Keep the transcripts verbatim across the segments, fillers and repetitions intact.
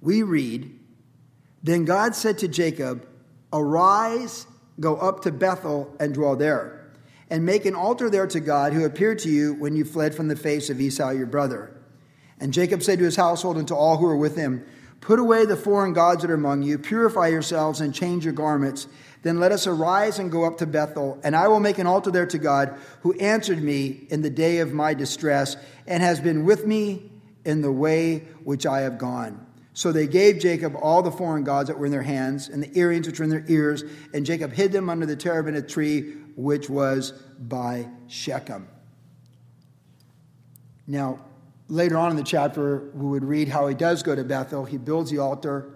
we read, "Then God said to Jacob, arise, go up to Bethel and dwell there, and make an altar there to God who appeared to you when you fled from the face of Esau your brother." And Jacob said to his household and to all who were with him, "Put away the foreign gods that are among you, purify yourselves and change your garments. Then let us arise and go up to Bethel, and I will make an altar there to God who answered me in the day of my distress and has been with me in the way which I have gone." So they gave Jacob all the foreign gods that were in their hands and the earrings which were in their ears, and Jacob hid them under the terebinth tree, which was by Shechem. Now, later on in the chapter, we would read how he does go to Bethel. He builds the altar.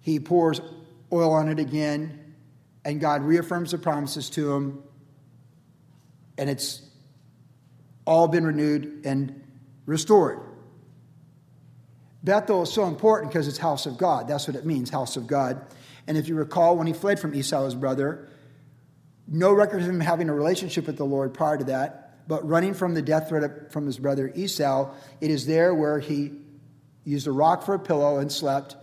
He pours oil on it again, and God reaffirms the promises to him, and it's all been renewed and restored. Bethel is so important because it's house of God. That's what it means, house of God. And if you recall, when he fled from Esau, his brother, no record of him having a relationship with the Lord prior to that, but running from the death threat from his brother Esau, it is there where he used a rock for a pillow and slept,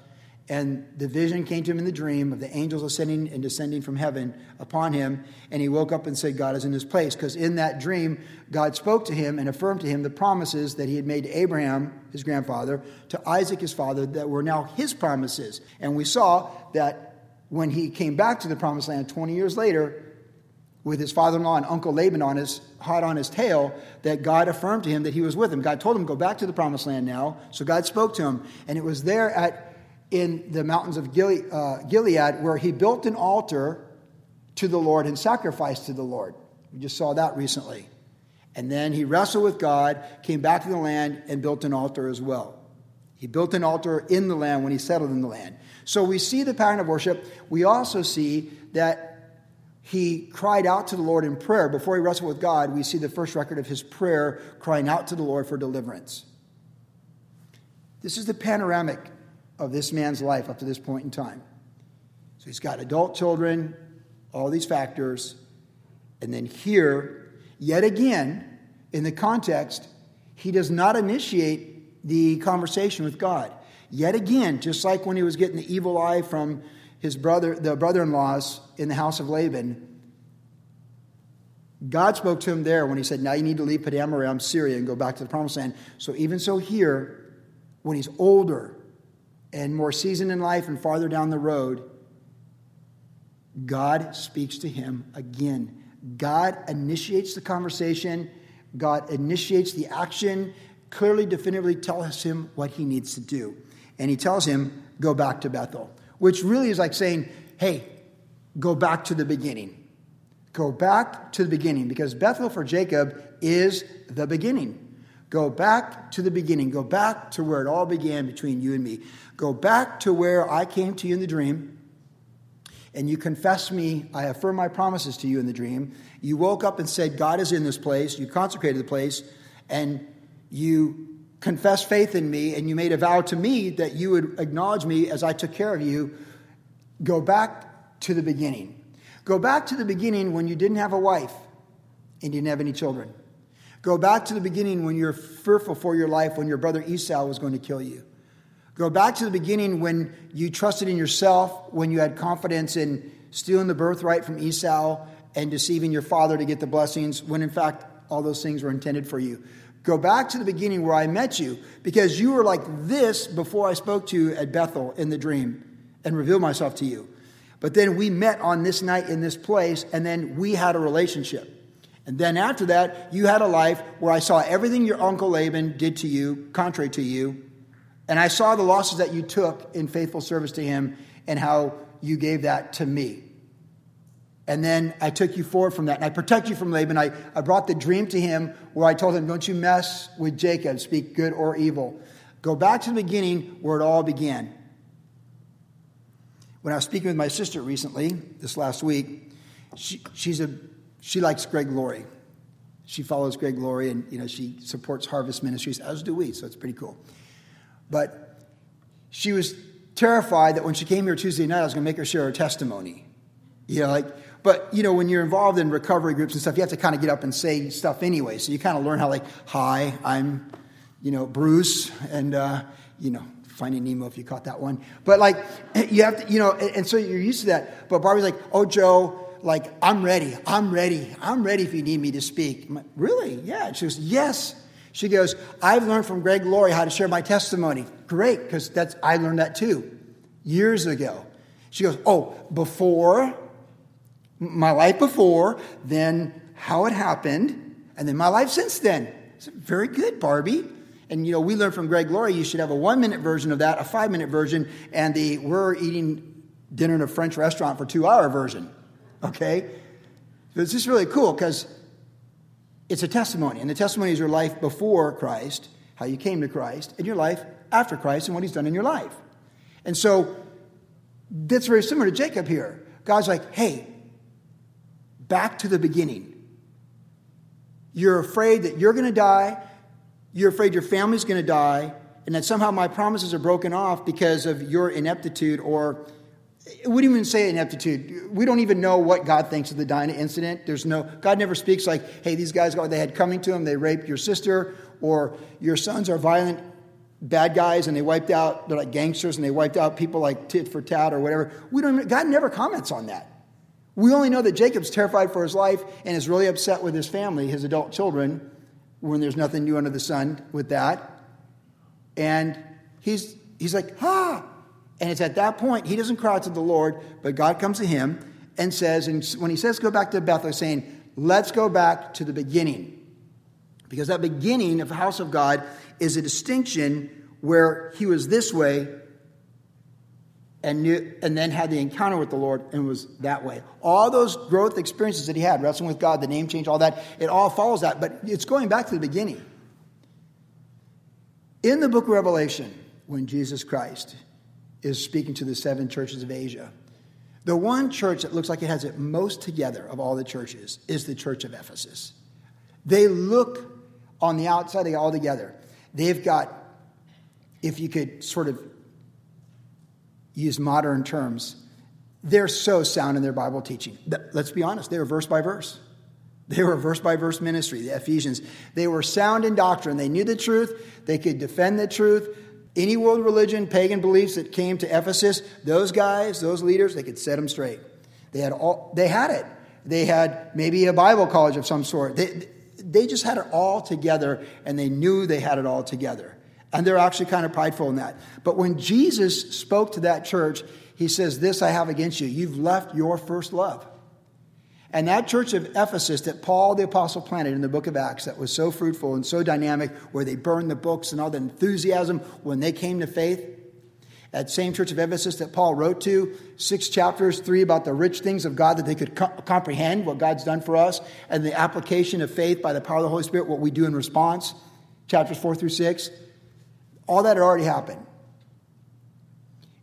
and the vision came to him in the dream of the angels ascending and descending from heaven upon him, and he woke up and said, God is in this place, because in that dream, God spoke to him and affirmed to him the promises that he had made to Abraham, his grandfather, to Isaac, his father, that were now his promises. And we saw that when he came back to the promised land twenty years later, with his father-in-law and Uncle Laban on his, hot on his tail, that God affirmed to him that he was with him. God told him, go back to the promised land now. So God spoke to him. And it was there at in the mountains of Gilead, uh, Gilead where he built an altar to the Lord and sacrificed to the Lord. We just saw that recently. And then he wrestled with God, came back to the land, and built an altar as well. He built an altar in the land when he settled in the land. So we see the pattern of worship. We also see that he cried out to the Lord in prayer. Before he wrestled with God, we see the first record of his prayer crying out to the Lord for deliverance. This is the panoramic of this man's life up to this point in time. So he's got adult children, all these factors. And then here, yet again, in the context, he does not initiate the conversation with God. Yet again, just like when he was getting the evil eye from his brother, the brother-in-laws in the house of Laban, God spoke to him there when he said, now you need to leave Paddan Aram, Syria, and go back to the promised land. So even so here, when he's older and more seasoned in life and farther down the road, God speaks to him again. God initiates the conversation. God initiates the action, clearly, definitively tells him what he needs to do. And he tells him, go back to Bethel. Which really is like saying, hey, go back to the beginning. Go back to the beginning, because Bethel for Jacob is the beginning. Go back to the beginning. Go back to where it all began between you and me. Go back to where I came to you in the dream, and you confessed me. I affirm my promises to you in the dream. You woke up and said, God is in this place. You consecrated the place, and you confessed faith in me, and you made a vow to me that you would acknowledge me as I took care of you. Go back to the beginning. Go back to the beginning when you didn't have a wife and you didn't have any children. Go back to the beginning when you're fearful for your life, when your brother Esau was going to kill you. Go back to the beginning when you trusted in yourself, when you had confidence in stealing the birthright from Esau and deceiving your father to get the blessings, when in fact all those things were intended for you. Go back to the beginning where I met you, because you were like this before I spoke to you at Bethel in the dream and revealed myself to you. But then we met on this night in this place, and then we had a relationship. And then after that, you had a life where I saw everything your uncle Laban did to you, contrary to you. And I saw the losses that you took in faithful service to him and how you gave that to me. And then I took you forward from that. And I protect you from Laban. I, I brought the dream to him where I told him, don't you mess with Jacob. Speak good or evil. Go back to the beginning where it all began. When I was speaking with my sister recently, this last week, she, she's a, she likes Greg Laurie. She follows Greg Laurie, and you know she supports Harvest Ministries, as do we, so it's pretty cool. But she was terrified that when she came here Tuesday night, I was going to make her share her testimony. You know, like... But, you know, when you're involved in recovery groups and stuff, you have to kind of get up and say stuff anyway. So you kind of learn how, like, hi, I'm, you know, Bruce, and, uh, you know, Finding Nemo, if you caught that one. But like, you have to, you know, and, and so you're used to that. But Barbie's like, oh, Joe, like, I'm ready. I'm ready. I'm ready if you need me to speak. I'm like, really? Yeah. And she goes, yes. She goes, I've learned from Greg Laurie how to share my testimony. Great, because that's I learned that too years ago. She goes, oh, before, my life before, then how it happened, and then my life since then. I said, very good, Barbie. And, you know, we learned from Greg Laurie, you should have a one-minute version of that, a five-minute version, and the we're eating dinner in a French restaurant for two-hour version, okay? So it's just really cool because it's a testimony, and the testimony is your life before Christ, how you came to Christ, and your life after Christ and what he's done in your life. And so that's very similar to Jacob here. God's like, hey, back to the beginning. You're afraid that you're going to die. You're afraid your family's going to die, and that somehow my promises are broken off because of your ineptitude, or we wouldn't even say ineptitude. We don't even know what God thinks of the Dinah incident. There's no God never speaks like, "Hey, these guys, they had coming to them. They raped your sister, or your sons are violent, bad guys, and they wiped out. They're like gangsters, and they wiped out people like tit for tat or whatever." We don't. God never comments on that. We only know that Jacob's terrified for his life and is really upset with his family, his adult children, when there's nothing new under the sun with that. And he's he's like, ha! Ah! And it's at that point, he doesn't cry out to the Lord, but God comes to him and says, and when he says, go back to Bethel, saying, let's go back to the beginning. Because that beginning of the house of God is a distinction where he was this way and knew, and then had the encounter with the Lord and was that way. All those growth experiences that he had, wrestling with God, the name change, all that, it all follows that. But it's going back to the beginning. In the book of Revelation, when Jesus Christ is speaking to the seven churches of Asia, the one church that looks like it has it most together of all the churches is the church of Ephesus. They look on the outside, they all together. They've got, if you could sort of use modern terms, they're so sound in their Bible teaching. Let's be honest, they were verse by verse. They were verse by verse ministry, the Ephesians. They were sound in doctrine. They knew the truth. They could defend the truth. Any world religion, pagan beliefs that came to Ephesus, those guys, those leaders, they could set them straight. They had all. They had it. They had maybe a Bible college of some sort. They, they just had it all together, and they knew they had it all together. And they're actually kind of prideful in that. But when Jesus spoke to that church, he says, this I have against you. You've left your first love. And that church of Ephesus that Paul the Apostle planted in the book of Acts, that was so fruitful and so dynamic, where they burned the books and all the enthusiasm when they came to faith, that same church of Ephesus that Paul wrote to, six chapters, three about the rich things of God that they could co- comprehend what God's done for us, and the application of faith by the power of the Holy Spirit, what we do in response, chapters four through six. All that had already happened.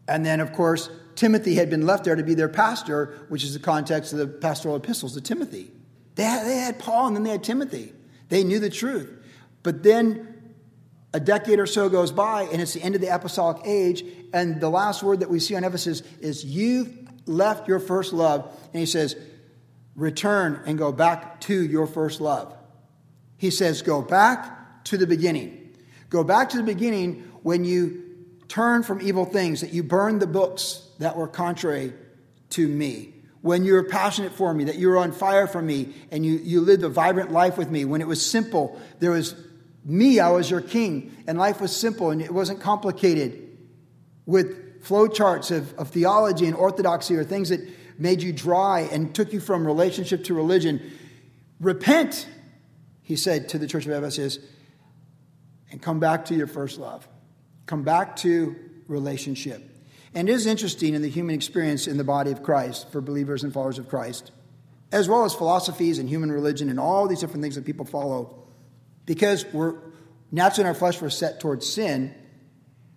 And then, of course, Timothy had been left there to be their pastor, which is the context of the pastoral epistles to Timothy. They had, they had Paul, and then they had Timothy. They knew the truth. But then a decade or so goes by, and it's the end of the apostolic age, and the last word that we see on Ephesus is, you've left your first love. And he says, return and go back to your first love. He says, go back to the beginning. Go back to the beginning when you turn from evil things, that you burned the books that were contrary to me, when you were passionate for me, that you were on fire for me, and you, you lived a vibrant life with me, when it was simple. There was me, I was your king, and life was simple, and it wasn't complicated with flowcharts of, of theology and orthodoxy or things that made you dry and took you from relationship to religion. Repent, he said to the church of Ephesus, and come back to your first love. Come back to relationship. And it is interesting in the human experience in the body of Christ, for believers and followers of Christ, as well as philosophies and human religion and all these different things that people follow, because we're naturally in our flesh, we're set towards sin,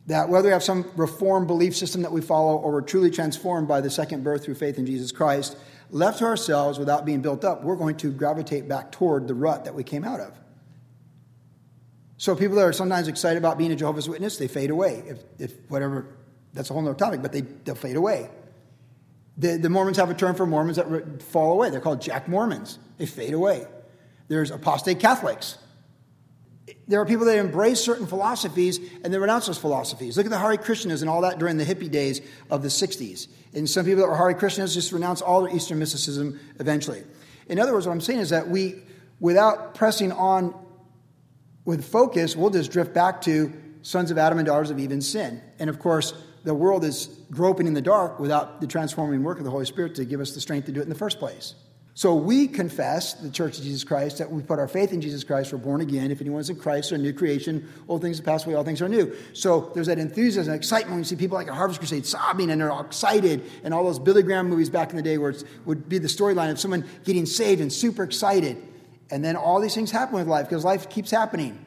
that whether we have some reformed belief system that we follow or we're truly transformed by the second birth through faith in Jesus Christ, left to ourselves without being built up, we're going to gravitate back toward the rut that we came out of. So people that are sometimes excited about being a Jehovah's Witness, they fade away. If, if whatever, that's a whole other topic, but they, they'll fade away. The, the Mormons have a term for Mormons that re- fall away. They're called Jack Mormons. They fade away. There's apostate Catholics. There are people that embrace certain philosophies and they renounce those philosophies. Look at the Hare Krishnas and all that during the hippie days of the sixties. And some people that were Hare Krishnas just renounced all their Eastern mysticism eventually. In other words, what I'm saying is that we, without pressing on with focus, we'll just drift back to sons of Adam and daughters of Eve in sin. And of course, the world is groping in the dark without the transforming work of the Holy Spirit to give us the strength to do it in the first place. So we confess, the Church of Jesus Christ, that we put our faith in Jesus Christ, we're born again. If anyone's in Christ, they're a new creation. Old things have passed away, all things are new. So there's that enthusiasm and excitement when you see people like a Harvest Crusade sobbing and they're all excited. And all those Billy Graham movies back in the day where it would be the storyline of someone getting saved and super excited. And then all these things happen with life because life keeps happening.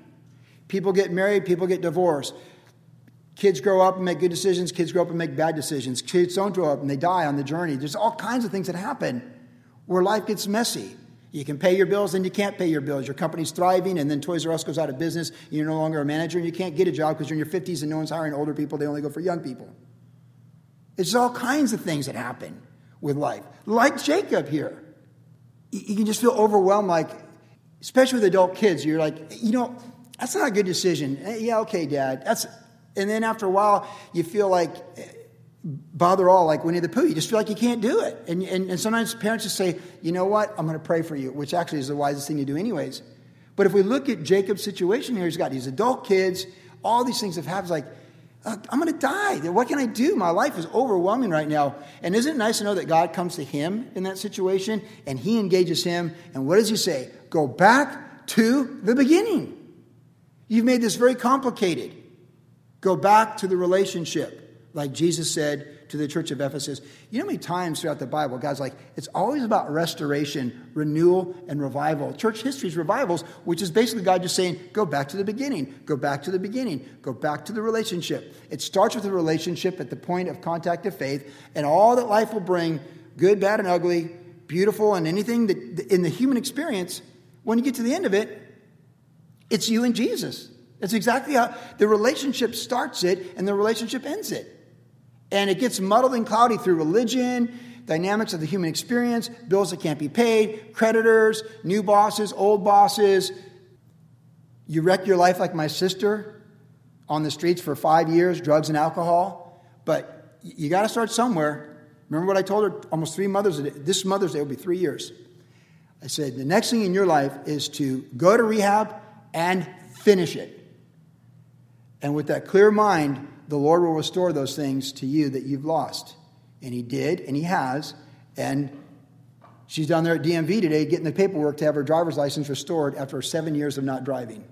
People get married, people get divorced. Kids grow up and make good decisions. Kids grow up and make bad decisions. Kids don't grow up and they die on the journey. There's all kinds of things that happen where life gets messy. You can pay your bills and you can't pay your bills. Your company's thriving and then Toys R Us goes out of business. You're no longer a manager and you can't get a job because you're in your fifties and no one's hiring older people. They only go for young people. It's all kinds of things that happen with life. Like Jacob here. You can just feel overwhelmed, like, especially with adult kids. You're like, you know, that's not a good decision. Yeah, okay, Dad. That's, and then after a while, you feel like... bother all, like Winnie the Pooh. You just feel like you can't do it. And, and and sometimes parents just say, you know what, I'm going to pray for you, which actually is the wisest thing to do anyways. But if we look at Jacob's situation here, he's got these adult kids, all these things have happened. Like, uh, I'm going to die. What can I do? My life is overwhelming right now. And isn't it nice to know that God comes to him in that situation and he engages him? And what does he say? Go back to the beginning. You've made this very complicated. Go back to the relationship. Like Jesus said to the church of Ephesus, you know how many times throughout the Bible, God's like, it's always about restoration, renewal, and revival. Church history's revivals, which is basically God just saying, go back to the beginning, go back to the beginning, go back to the relationship. It starts with the relationship at the point of contact of faith, and all that life will bring, good, bad, and ugly, beautiful, and anything that in the human experience, when you get to the end of it, it's you and Jesus. That's exactly how the relationship starts it, and the relationship ends it. And it gets muddled and cloudy through religion, dynamics of the human experience, bills that can't be paid, creditors, new bosses, old bosses. You wreck your life like my sister on the streets for five years, drugs and alcohol. But you got to start somewhere. Remember what I told her almost three Mother's Day. This Mother's Day will be three years. I said, the next thing in your life is to go to rehab and finish it. And with that clear mind, the Lord will restore those things to you that you've lost. And he did, and he has. And she's down there at D M V today getting the paperwork to have her driver's license restored after seven years of not driving.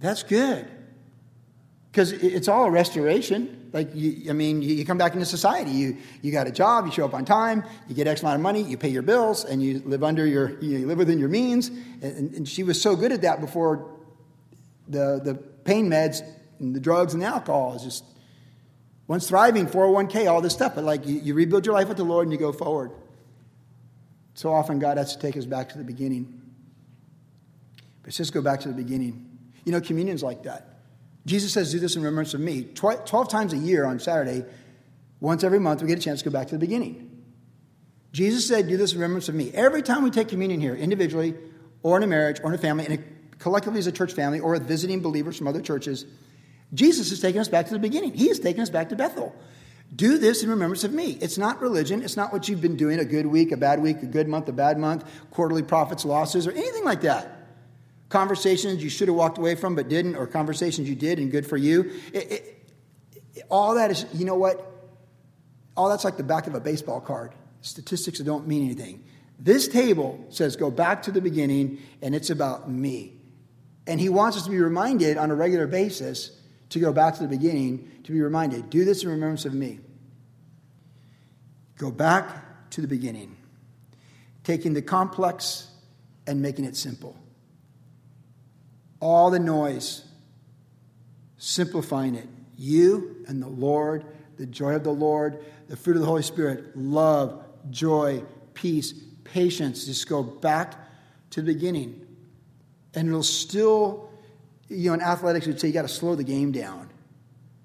That's good. Because it's all a restoration. Like, you, I mean, you come back into society. You you got a job, you show up on time, you get X amount of money, you pay your bills, and you live under your, you live within your means. And, and she was so good at that before the the pain meds and the drugs and the alcohol is just once thriving, four oh one k, all this stuff. But like you, you rebuild your life with the Lord and you go forward. So often God has to take us back to the beginning. But just go back to the beginning. You know, communion's like that. Jesus says, do this in remembrance of me. twelve times a year on Saturday, once every month, we get a chance to go back to the beginning. Jesus said, do this in remembrance of me. Every time we take communion here, individually, or in a marriage, or in a family, and it collectively as a church family or with visiting believers from other churches, Jesus has taken us back to the beginning. He has taken us back to Bethel. Do this in remembrance of me. It's not religion. It's not what you've been doing, a good week, a bad week, a good month, a bad month, quarterly profits, losses, or anything like that. Conversations you should have walked away from but didn't, or conversations you did and good for you. It, it, it, all that is, you know what? All that's like the back of a baseball card. Statistics that don't mean anything. This table says go back to the beginning, and it's about me. And he wants us to be reminded on a regular basis to go back to the beginning, to be reminded, do this in remembrance of me. Go back to the beginning, taking the complex and making it simple. All the noise, simplifying it. You and the Lord, the joy of the Lord, the fruit of the Holy Spirit, love, joy, peace, patience. Just go back to the beginning. And it'll still, you know, in athletics, you'd say you got to slow the game down.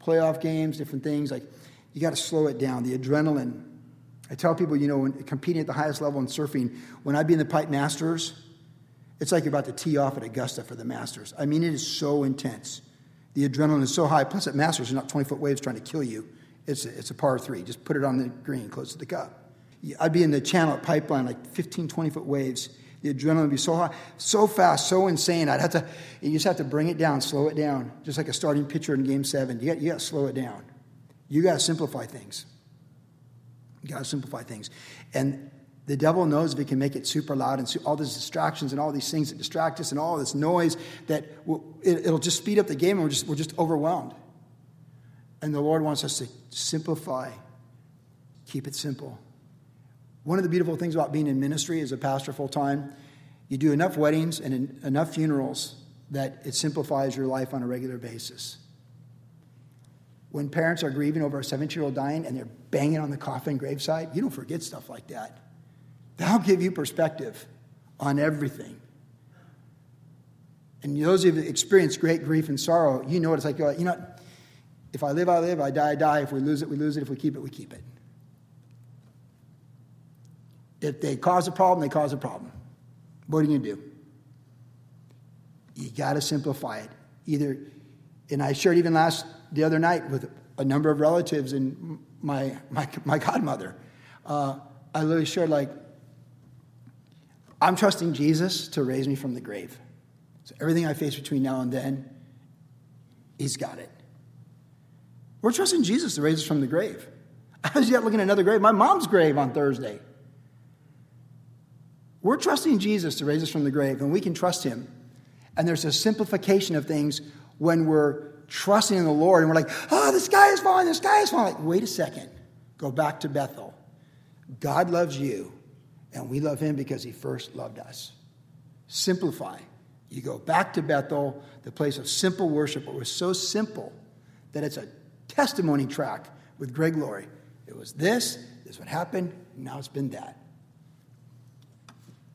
Playoff games, different things, like you got to slow it down. The adrenaline. I tell people, you know, when competing at the highest level in surfing, when I'd be in the Pipe Masters It's like you're about to tee off at Augusta for the Masters. I mean, it is so intense. The adrenaline is so high. Plus, at Masters, you're not twenty-foot waves trying to kill you. It's a, it's a par three. Just put it on the green close to the cup. I'd be in the channel at Pipeline, like fifteen, twenty-foot waves. The adrenaline would be so high, so fast, so insane. I'd have to, you just have to bring it down, slow it down. Just like a starting pitcher in game seven. You got, you got to slow it down. You got to simplify things. You got to simplify things. And the devil knows if he can make it super loud and all these distractions and all these things that distract us and all this noise, that we'll, it, it'll just speed up the game and we're just, we're just overwhelmed. And the Lord wants us to simplify, keep it simple. One of the beautiful things about being in ministry as a pastor full-time, you do enough weddings and en- enough funerals that it simplifies your life on a regular basis. When parents are grieving over a seven-year-old dying and they're banging on the coffin graveside, you don't forget stuff like that. That'll give you perspective on everything. And those who've experienced great grief and sorrow, you know what it's like. You know, if I live, I live. I die, I die. If we lose it, we lose it. If we keep it, we keep it. If they cause a problem, they cause a problem. What do you do? You got to simplify it. Either, and I shared even last the other night with a number of relatives and my my my godmother. Uh, I literally shared, like, I'm trusting Jesus to raise me from the grave. So everything I face between now and then, he's got it. We're trusting Jesus to raise us from the grave. I was yet looking at another grave, my mom's grave on Thursday. We're trusting Jesus to raise us from the grave, and we can trust him. And there's a simplification of things when we're trusting in the Lord, and we're like, oh, the sky is falling, the sky is falling. Like, wait a second. Go back to Bethel. God loves you, and we love him because he first loved us. Simplify. You go back to Bethel, the place of simple worship. It was so simple that it's a testimony track with Greg Laurie. It was this, this is what happened, and now it's been that.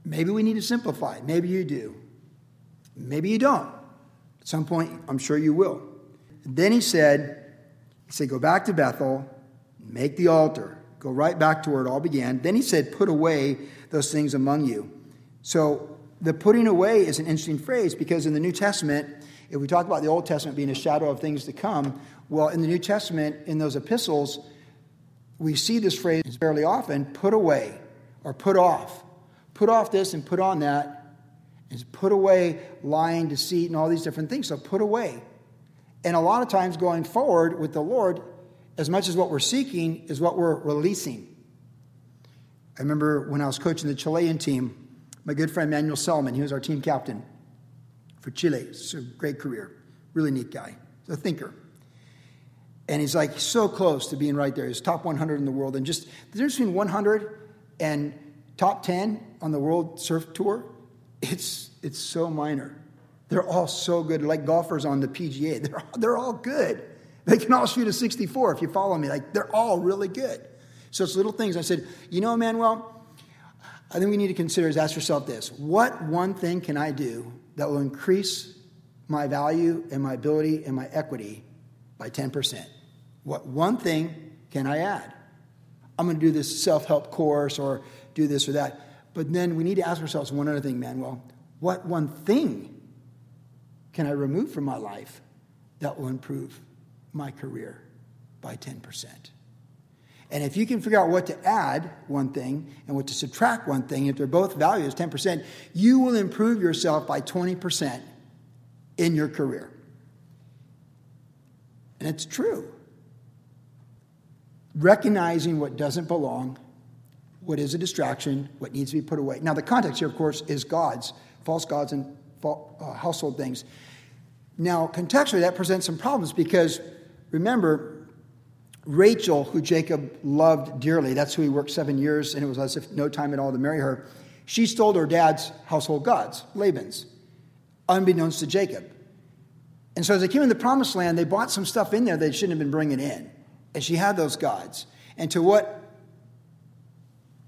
Maybe we need to simplify. Maybe you do. Maybe you don't. At some point, I'm sure you will. Then he said, he said, go back to Bethel, make the altar. Go right back to where it all began. Then he said, put away those things among you. So the putting away is an interesting phrase, because in the New Testament, if we talk about the Old Testament being a shadow of things to come, well, in the New Testament, in those epistles, we see this phrase fairly often, put away or put off. Put off this and put on that. And put away lying, deceit, and all these different things. So put away. And a lot of times going forward with the Lord, as much as what we're seeking is what we're releasing. I remember when I was coaching the Chilean team, my good friend Manuel Selman, he was our team captain for Chile. It's a great career. Really neat guy. He's a thinker. And he's like so close to being right there. He's top one hundred in the world. And just the difference between one hundred and top ten on the World Surf Tour, it's it's so minor. They're all so good. Like golfers on the P G A, they're all, they're all good. They can all shoot a sixty-four if you follow me. Like, they're all really good. So it's little things. I said, you know, Manuel, I think we need to consider is ask yourself this. What one thing can I do that will increase my value and my ability and my equity by ten percent? What one thing can I add? I'm going to do this self-help course or do this or that. But then we need to ask ourselves one other thing, Manuel. What one thing can I remove from my life that will improve my career by ten percent? And if you can figure out what to add one thing and what to subtract one thing, if they're both values, ten percent, you will improve yourself by twenty percent in your career. And it's true. Recognizing what doesn't belong, what is a distraction, what needs to be put away. Now, the context here, of course, is gods, false gods and household things. Now, contextually, that presents some problems because, remember, Rachel, who Jacob loved dearly, that's who he worked seven years, and it was as if no time at all to marry her, she stole her dad's household gods, Laban's, unbeknownst to Jacob. And so as they came in the promised land, they bought some stuff in there they shouldn't have been bringing in. And she had those gods. And to what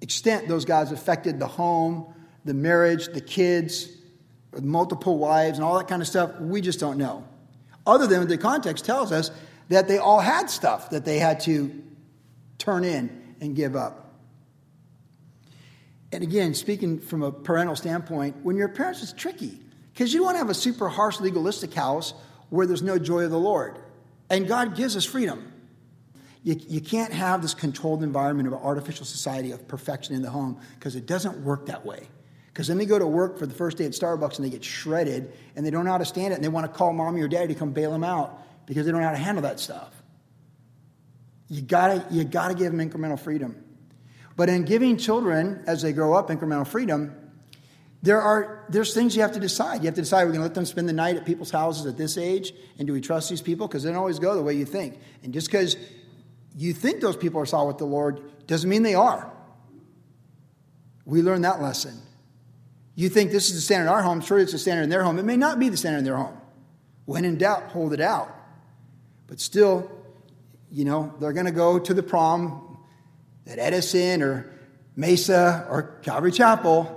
extent those gods affected the home, the marriage, the kids, with multiple wives, and all that kind of stuff, we just don't know. Other than the context tells us that they all had stuff that they had to turn in and give up. and again, speaking from a parental standpoint, when your parents, it's tricky because you don't want to have a super harsh legalistic house where there's no joy of the Lord. And God gives us freedom. You, you can't have this controlled environment of an artificial society of perfection in the home because it doesn't work that way. Because then they go to work for the first day at Starbucks and they get shredded and they don't know how to stand it and they want to call mommy or daddy to come bail them out because they don't know how to handle that stuff. You gotta, you gotta give them incremental freedom. But in giving children, as they grow up, incremental freedom, there are there's things you have to decide. You have to decide, we're going to let them spend the night at people's houses at this age, and do we trust these people? Because they don't always go the way you think. And just because you think those people are solid with the Lord doesn't mean they are. We learned that lesson. You think this is the standard in our home, sure it's the standard in their home. It may not be the standard in their home. When in doubt, hold it out. But still, you know, they're going to go to the prom at Edison or Mesa or Calvary Chapel.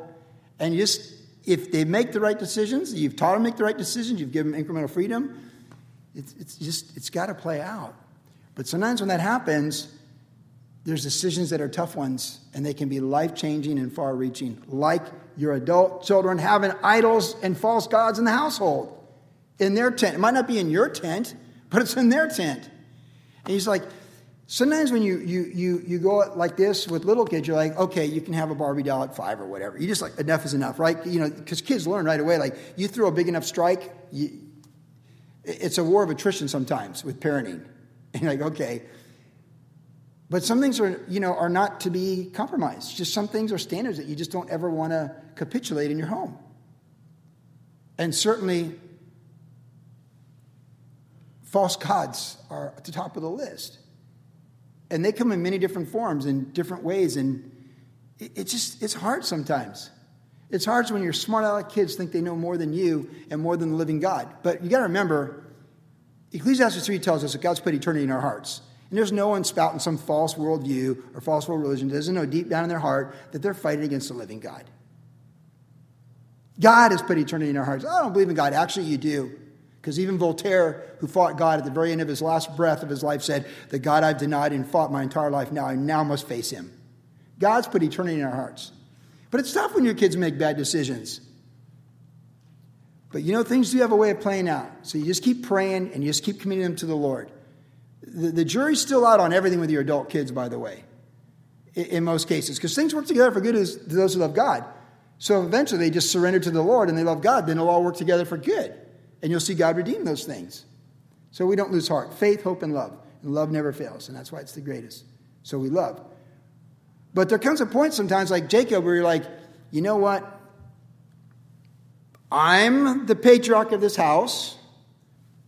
And just, if they make the right decisions, you've taught them to make the right decisions, you've given them incremental freedom, it's, it's just, it's got to play out. But sometimes when that happens, there's decisions that are tough ones, and they can be life-changing and far-reaching, like your adult children having idols and false gods in the household, in their tent. It might not be in your tent, but it's in their tent. And he's like, sometimes when you you you you go like this with little kids, you're like, okay, you can have a Barbie doll at five or whatever. You just like, enough is enough, right? You know, because kids learn right away. Like, you throw a big enough strike, you, it's a war of attrition sometimes with parenting. And you're like, okay, but some things are you know are not to be compromised. Just some things are standards that you just don't ever want to capitulate in your home. And certainly, false gods are at the top of the list. And they come in many different forms and different ways. And it, it just, it's hard sometimes. It's hard when your smart aleck kids think they know more than you and more than the living God. But you got to remember, Ecclesiastes three tells us that God's put eternity in our hearts. And there's no one spouting some false worldview or false world religion that doesn't know deep down in their heart that they're fighting against the living God. God has put eternity in our hearts. I don't believe in God. Actually, you do. Because even Voltaire, who fought God at the very end of his last breath of his life, said, the God I've denied and fought my entire life, now I now must face him. God's put eternity in our hearts. But it's tough when your kids make bad decisions. But you know, things do have a way of playing out. So you just keep praying and you just keep committing them to the Lord. The, the jury's still out on everything with your adult kids, by the way, in, in most cases. Because things work together for good to those who love God. So eventually they just surrender to the Lord and they love God. Then it'll all work together for good. And you'll see God redeem those things. So we don't lose heart. Faith, hope, and love. And love never fails. And that's why it's the greatest. So we love. But there comes a point sometimes like Jacob where you're like, you know what? I'm the patriarch of this house.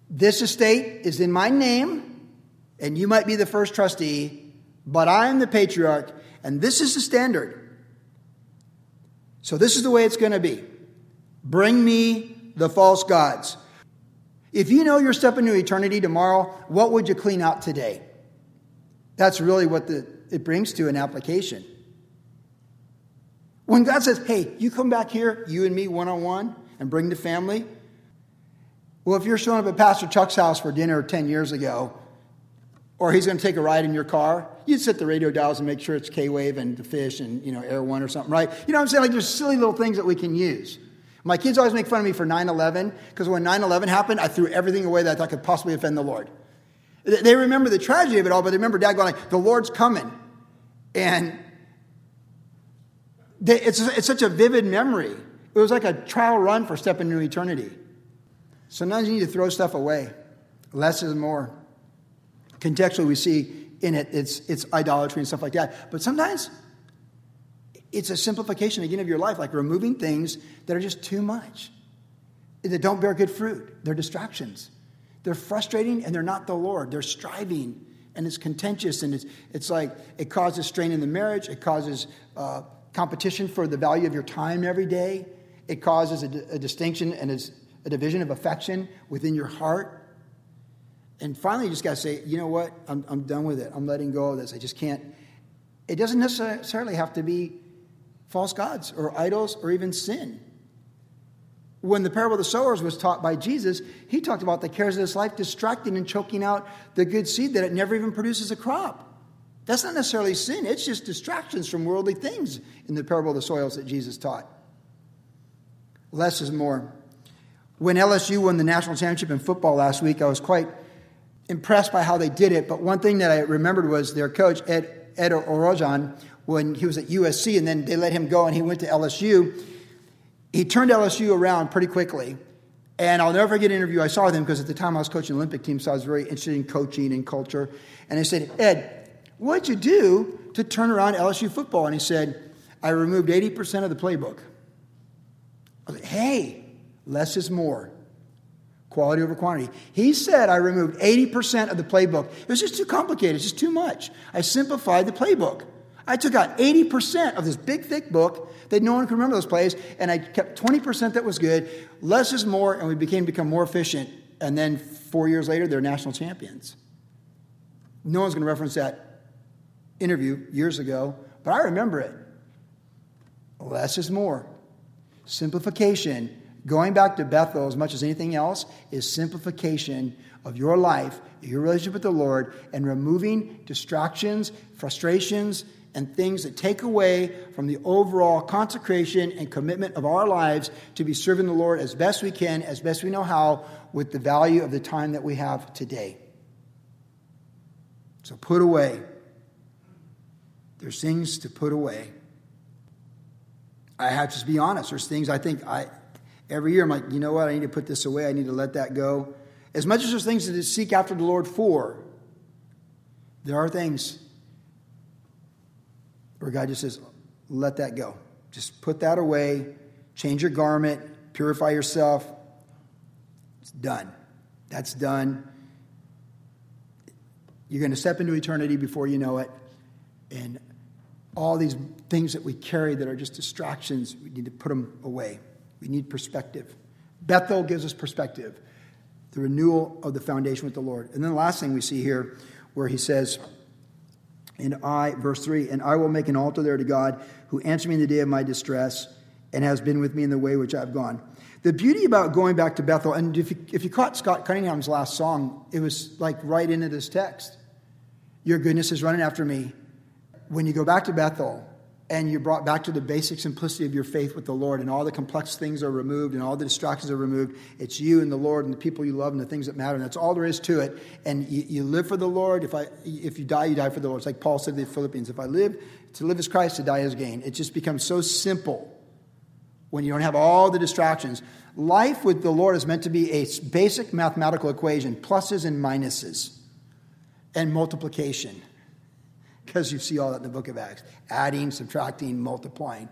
This estate is in my name. And you might be the first trustee. But I'm the patriarch. And this is the standard. So this is the way it's going to be. Bring me the false gods. If you know you're stepping into eternity tomorrow, what would you clean out today? That's really what the, it brings to an application. When God says, hey, you come back here, you and me one-on-one, and bring the family. Well, if you're showing up at Pastor Chuck's house for dinner ten years ago, or he's going to take a ride in your car, you'd set the radio dials and make sure it's K-Wave and the fish and, you know, Air One or something, right? You know what I'm saying? Like, there's silly little things that we can use. My kids always make fun of me for nine eleven, because when nine eleven happened, I threw everything away that I thought could possibly offend the Lord. They remember the tragedy of it all, but they remember Dad going like, the Lord's coming. And they, it's, it's such a vivid memory. It was like a trial run for stepping into eternity. Sometimes you need to throw stuff away. Less is more. Contextually, we see in it, it's, it's idolatry and stuff like that. But sometimes it's a simplification, again, of your life, like removing things that are just too much, that don't bear good fruit. They're distractions. They're frustrating, and they're not the Lord. They're striving, and it's contentious, and it's it's like it causes strain in the marriage. It causes uh, competition for the value of your time every day. It causes a, a distinction and it's a division of affection within your heart. And finally, you just got to say, you know what? I'm I'm done with it. I'm letting go of this. I just can't. It doesn't necessarily have to be false gods or idols or even sin. When the parable of the sowers was taught by Jesus, he talked about the cares of this life distracting and choking out the good seed that it never even produces a crop. That's not necessarily sin. It's just distractions from worldly things in the parable of the soils that Jesus taught. Less is more. When L S U won the national championship in football last week, I was quite impressed by how they did it. But one thing that I remembered was their coach, Ed, Ed Orojan, when he was at U S C and then they let him go and he went to L S U. He turned L S U around pretty quickly. And I'll never forget an interview I saw with him because at the time I was coaching the Olympic team, so I was very interested in coaching and culture. And I said, Ed, what'd you do to turn around L S U football? And he said, I removed eighty percent of the playbook. I was like, hey, less is more. Quality over quantity. He said I removed eighty percent of the playbook. It was just too complicated. It's just too much. I simplified the playbook. I took out eighty percent of this big, thick book that no one could remember those plays, and I kept twenty percent that was good. Less is more, and we became become more efficient. And then four years later, they're national champions. No one's going to reference that interview years ago, but I remember it. Less is more. Simplification. Going back to Bethel as much as anything else is simplification of your life, your relationship with the Lord, and removing distractions, frustrations, and things that take away from the overall consecration and commitment of our lives to be serving the Lord as best we can, as best we know how, with the value of the time that we have today. So put away. There's things to put away. I have to just be honest. There's things I think I... Every year, I'm like, you know what? I need to put this away. I need to let that go. As much as there's things to seek after the Lord for, there are things where God just says, let that go. Just put that away. Change your garment. Purify yourself. It's done. That's done. You're going to step into eternity before you know it. And all these things that we carry that are just distractions, we need to put them away. We need perspective. Bethel gives us perspective, the renewal of the foundation with the Lord. And then the last thing we see here where he says, and I, verse three, and I will make an altar there to God who answered me in the day of my distress and has been with me in the way which I have gone. The beauty about going back to Bethel, and if you, if you caught Scott Cunningham's last song, it was like right into this text. Your goodness is running after me. When you go back to Bethel, and you're brought back to the basic simplicity of your faith with the Lord, and all the complex things are removed, and all the distractions are removed. It's you and the Lord and the people you love and the things that matter, and that's all there is to it. And you, you live for the Lord. If I, if you die, you die for the Lord. It's like Paul said to the Philippians, if I live, to live is Christ, to die is gain. It just becomes so simple when you don't have all the distractions. Life with the Lord is meant to be a basic mathematical equation, pluses and minuses, and multiplication. Because you see all that in the book of Acts. Adding, subtracting, multiplying.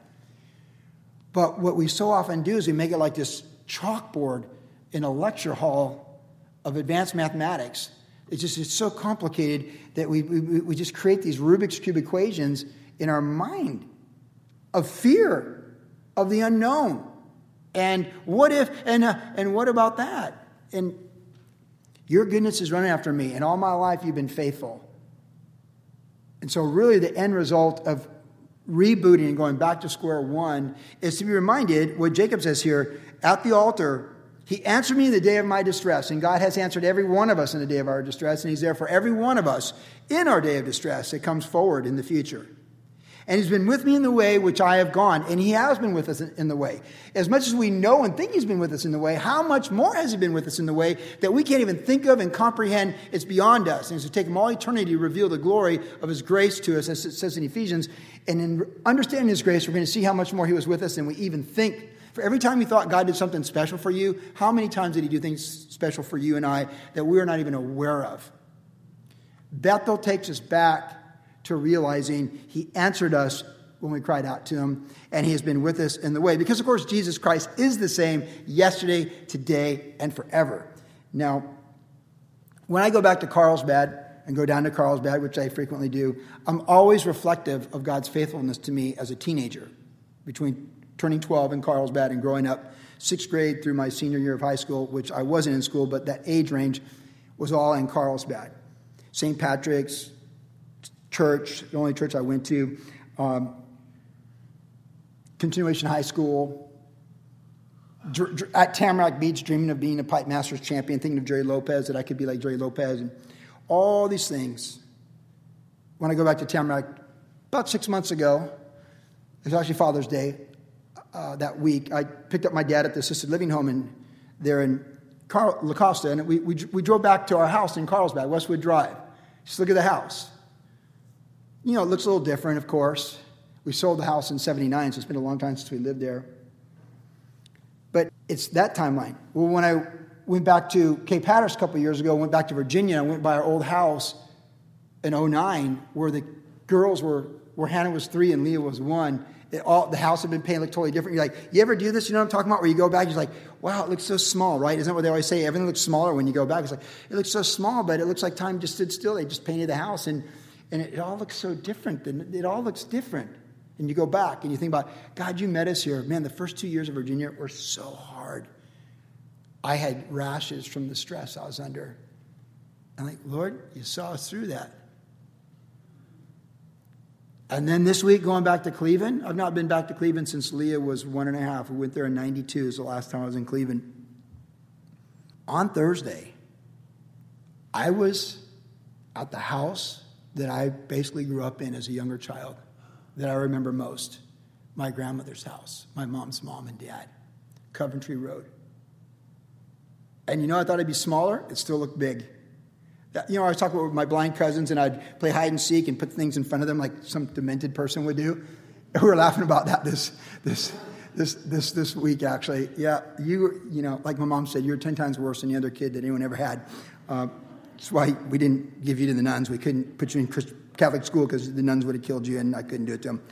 But what we so often do is we make it like this chalkboard in a lecture hall of advanced mathematics. It's just it's so complicated that we, we, we just create these Rubik's Cube equations in our mind of fear of the unknown. And what if, and, uh, and what about that? And your goodness is running after me, and all my life you've been faithful. And so really the end result of rebooting and going back to square one is to be reminded what Jacob says here, at the altar, he answered me in the day of my distress. And God has answered every one of us in the day of our distress. And he's there for every one of us in our day of distress that comes forward in the future. And he's been with me in the way which I have gone. And he has been with us in the way. As much as we know and think he's been with us in the way, how much more has he been with us in the way that we can't even think of and comprehend? It's beyond us. And it's to take him all eternity to reveal the glory of his grace to us, as it says in Ephesians. And in understanding his grace, we're going to see how much more he was with us than we even think. For every time you thought God did something special for you, how many times did he do things special for you and I that we are not even aware of? Bethel takes us back to realizing he answered us when we cried out to him, and he has been with us in the way. Because, of course, Jesus Christ is the same yesterday, today, and forever. Now, when I go back to Carlsbad and go down to Carlsbad, which I frequently do, I'm always reflective of God's faithfulness to me as a teenager, between turning twelve in Carlsbad and growing up sixth grade through my senior year of high school, which I wasn't in school, but that age range was all in Carlsbad. Saint Patrick's Church, the only church I went to, um, continuation high school, dr- dr- at Tamarack Beach, dreaming of being a Pipe Masters champion, thinking of Jerry Lopez, that I could be like Jerry Lopez, and all these things when I go back to town, like about six months ago, it was actually Father's Day uh, that week. I picked up my dad at the assisted living home in, there in Car- La Costa, and we, we we drove back to our house in Carlsbad, Westwood Drive. Just look at the house. You know, it looks a little different, of course. We sold the house in seventy-nine, so it's been a long time since we lived there. But it's that timeline. Well, when I went back to Cape Hatteras a couple of years ago, went back to Virginia, I went by our old house in oh nine, where the girls were, where Hannah was three and Leah was one. It all, the house had been painted, looked totally different. You're like, you ever do this? You know what I'm talking about? Where you go back, you're like, wow, it looks so small, right? Isn't that what they always say? Everything looks smaller when you go back. It's like, it looks so small, but it looks like time just stood still. They just painted the house, and and it, it all looks so different. And it all looks different. And you go back, and you think about, God, you met us here. Man, the first two years of Virginia were so hard. I had rashes from the stress I was under. I'm like, Lord, you saw us through that. And then this week, going back to Cleveland, I've not been back to Cleveland since Leah was one and a half. We went there in ninety-two is the last time I was in Cleveland. On Thursday, I was at the house that I basically grew up in as a younger child, that I remember most, my grandmother's house, my mom's mom and dad, Coventry Road. And you know, I thought it'd be smaller. It still looked big. That, you know, I was talking with my blind cousins, and I'd play hide and seek and put things in front of them like some demented person would do. And we were laughing about that this this this this this week, actually. Yeah, you you know, like my mom said, you're ten times worse than the other kid that anyone ever had. Uh, that's why we didn't give you to the nuns. We couldn't put you in Christ- Catholic school because the nuns would have killed you, and I couldn't do it to them.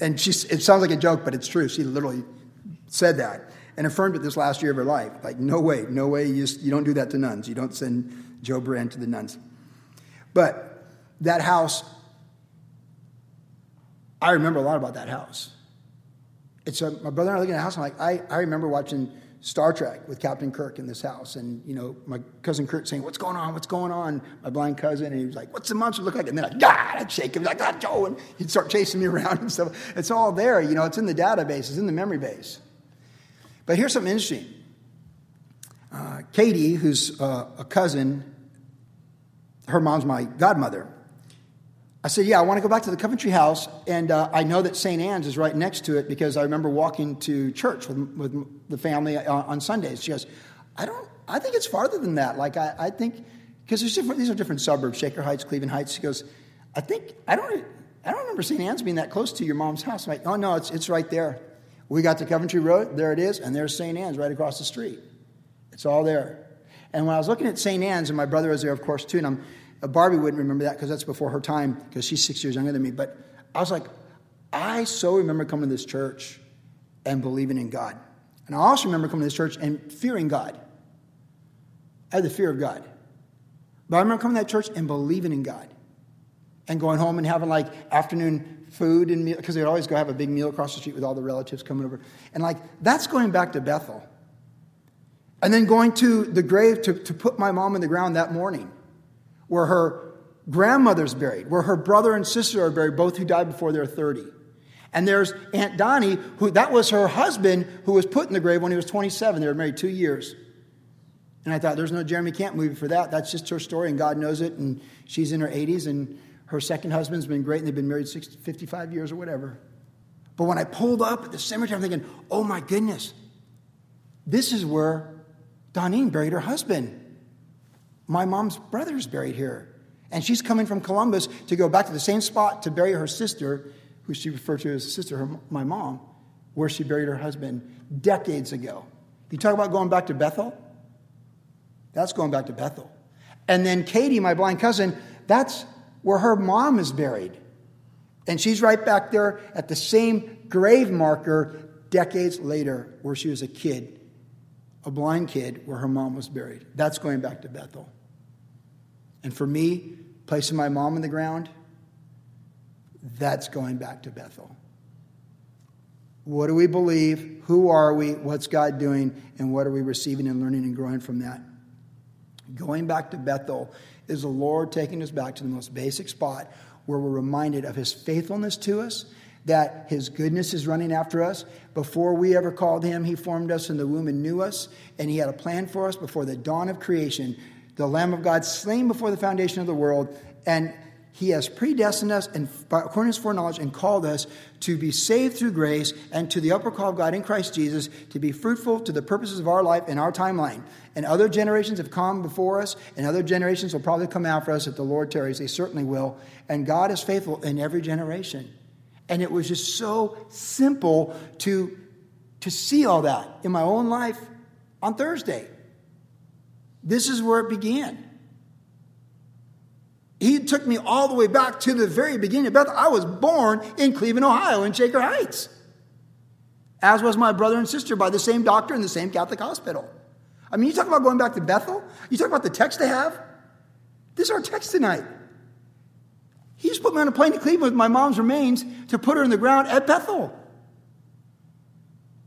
And she, it sounds like a joke, but it's true. She literally said that and affirmed it this last year of her life. Like, no way, no way. You, just, you don't do that to nuns. You don't send Joe Brand to the nuns. But that house, I remember a lot about that house. It's a, my brother and I look at the house, and I'm like, I, I remember watching Star Trek with Captain Kirk in this house. And, you know, my cousin Kurt saying, what's going on, what's going on? My blind cousin, and he was like, what's the monster look like? And then I, God, I'd shake him, like, ah, Joe, and he'd start chasing me around and stuff. It's all there, you know, it's in the database, it's in the memory base. But here's something interesting. Uh, Katie, who's uh, a cousin, her mom's my godmother. I said, yeah, I want to go back to the Coventry house. And uh, I know that Saint Anne's is right next to it because I remember walking to church with, with the family on, on Sundays. She goes, I don't, I think it's farther than that. Like, I, I think, because there's different, these are different suburbs, Shaker Heights, Cleveland Heights. She goes, I think, I don't, I don't remember Saint Anne's being that close to your mom's house. I'm like, oh no, it's, it's right there. We got to Coventry Road, there it is, and there's Saint Anne's right across the street. It's all there. And when I was looking at Saint Anne's, and my brother was there, of course, too, and I'm, Barbie wouldn't remember that because that's before her time, because she's six years younger than me. But I was like, I so remember coming to this church and believing in God. And I also remember coming to this church and fearing God. I had the fear of God. But I remember coming to that church and believing in God. And going home and having like afternoon food and meal, because they'd always go have a big meal across the street with all the relatives coming over. And like, that's going back to Bethel. And then going to the grave to, to put my mom in the ground that morning, where her grandmother's buried, where her brother and sister are buried, both who died before they were thirty. And there's Aunt Donnie, who that was her husband who was put in the grave when he was twenty-seven. They were married two years. And I thought, there's no Jeremy Camp movie for that. That's just her story, and God knows it. And she's in her eighties, and her second husband's been great, and they've been married sixty, fifty-five years or whatever. But when I pulled up at the cemetery, I'm thinking, oh my goodness, this is where Donnie buried her husband. My mom's brother's buried here. And she's coming from Columbus to go back to the same spot to bury her sister, who she referred to as sister, her, my mom, where she buried her husband decades ago. You talk about going back to Bethel? That's going back to Bethel. And then Katie, my blind cousin, that's where her mom is buried. And she's right back there at the same grave marker decades later, where she was a kid, a blind kid, where her mom was buried. That's going back to Bethel. And for me, placing my mom in the ground, that's going back to Bethel. What do we believe? Who are we? What's God doing? And what are we receiving and learning and growing from that? Going back to Bethel is the Lord taking us back to the most basic spot where we're reminded of his faithfulness to us, that his goodness is running after us. Before we ever called him, he formed us in the womb and knew us, and he had a plan for us before the dawn of creation. The Lamb of God slain before the foundation of the world, and He has predestined us and according to his foreknowledge and called us to be saved through grace and to the upward call of God in Christ Jesus, to be fruitful to the purposes of our life and our timeline. And other generations have come before us, and other generations will probably come after us if the Lord tarries. They certainly will. And God is faithful in every generation. And it was just so simple to, to see all that in my own life on Thursday. This is where it began. He took me all the way back to the very beginning of Bethel. I was born in Cleveland, Ohio, in Shaker Heights, as was my brother and sister by the same doctor in the same Catholic hospital. I mean, you talk about going back to Bethel? You talk about the text they have? This is our text tonight. He just put me on a plane to Cleveland with my mom's remains to put her in the ground at Bethel.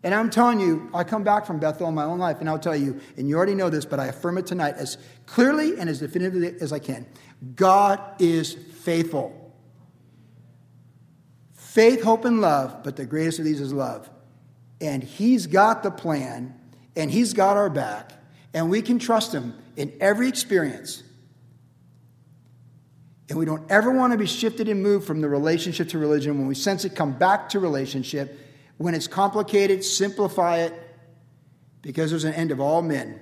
And I'm telling you, I come back from Bethel in my own life, and I'll tell you, and you already know this, but I affirm it tonight as clearly and as definitively as I can. God is faithful. Faith, hope, and love, but the greatest of these is love. And he's got the plan, and he's got our back, and we can trust him in every experience. And we don't ever want to be shifted and moved from the relationship to religion. When we sense it, come back to relationship. When it's complicated, simplify it, because there's an end of all men.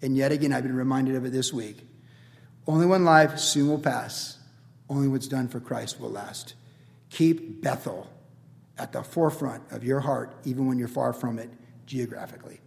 And yet again, I've been reminded of it this week. Only one life soon will pass. Only what's done for Christ will last. Keep Bethel at the forefront of your heart, even when you're far from it geographically.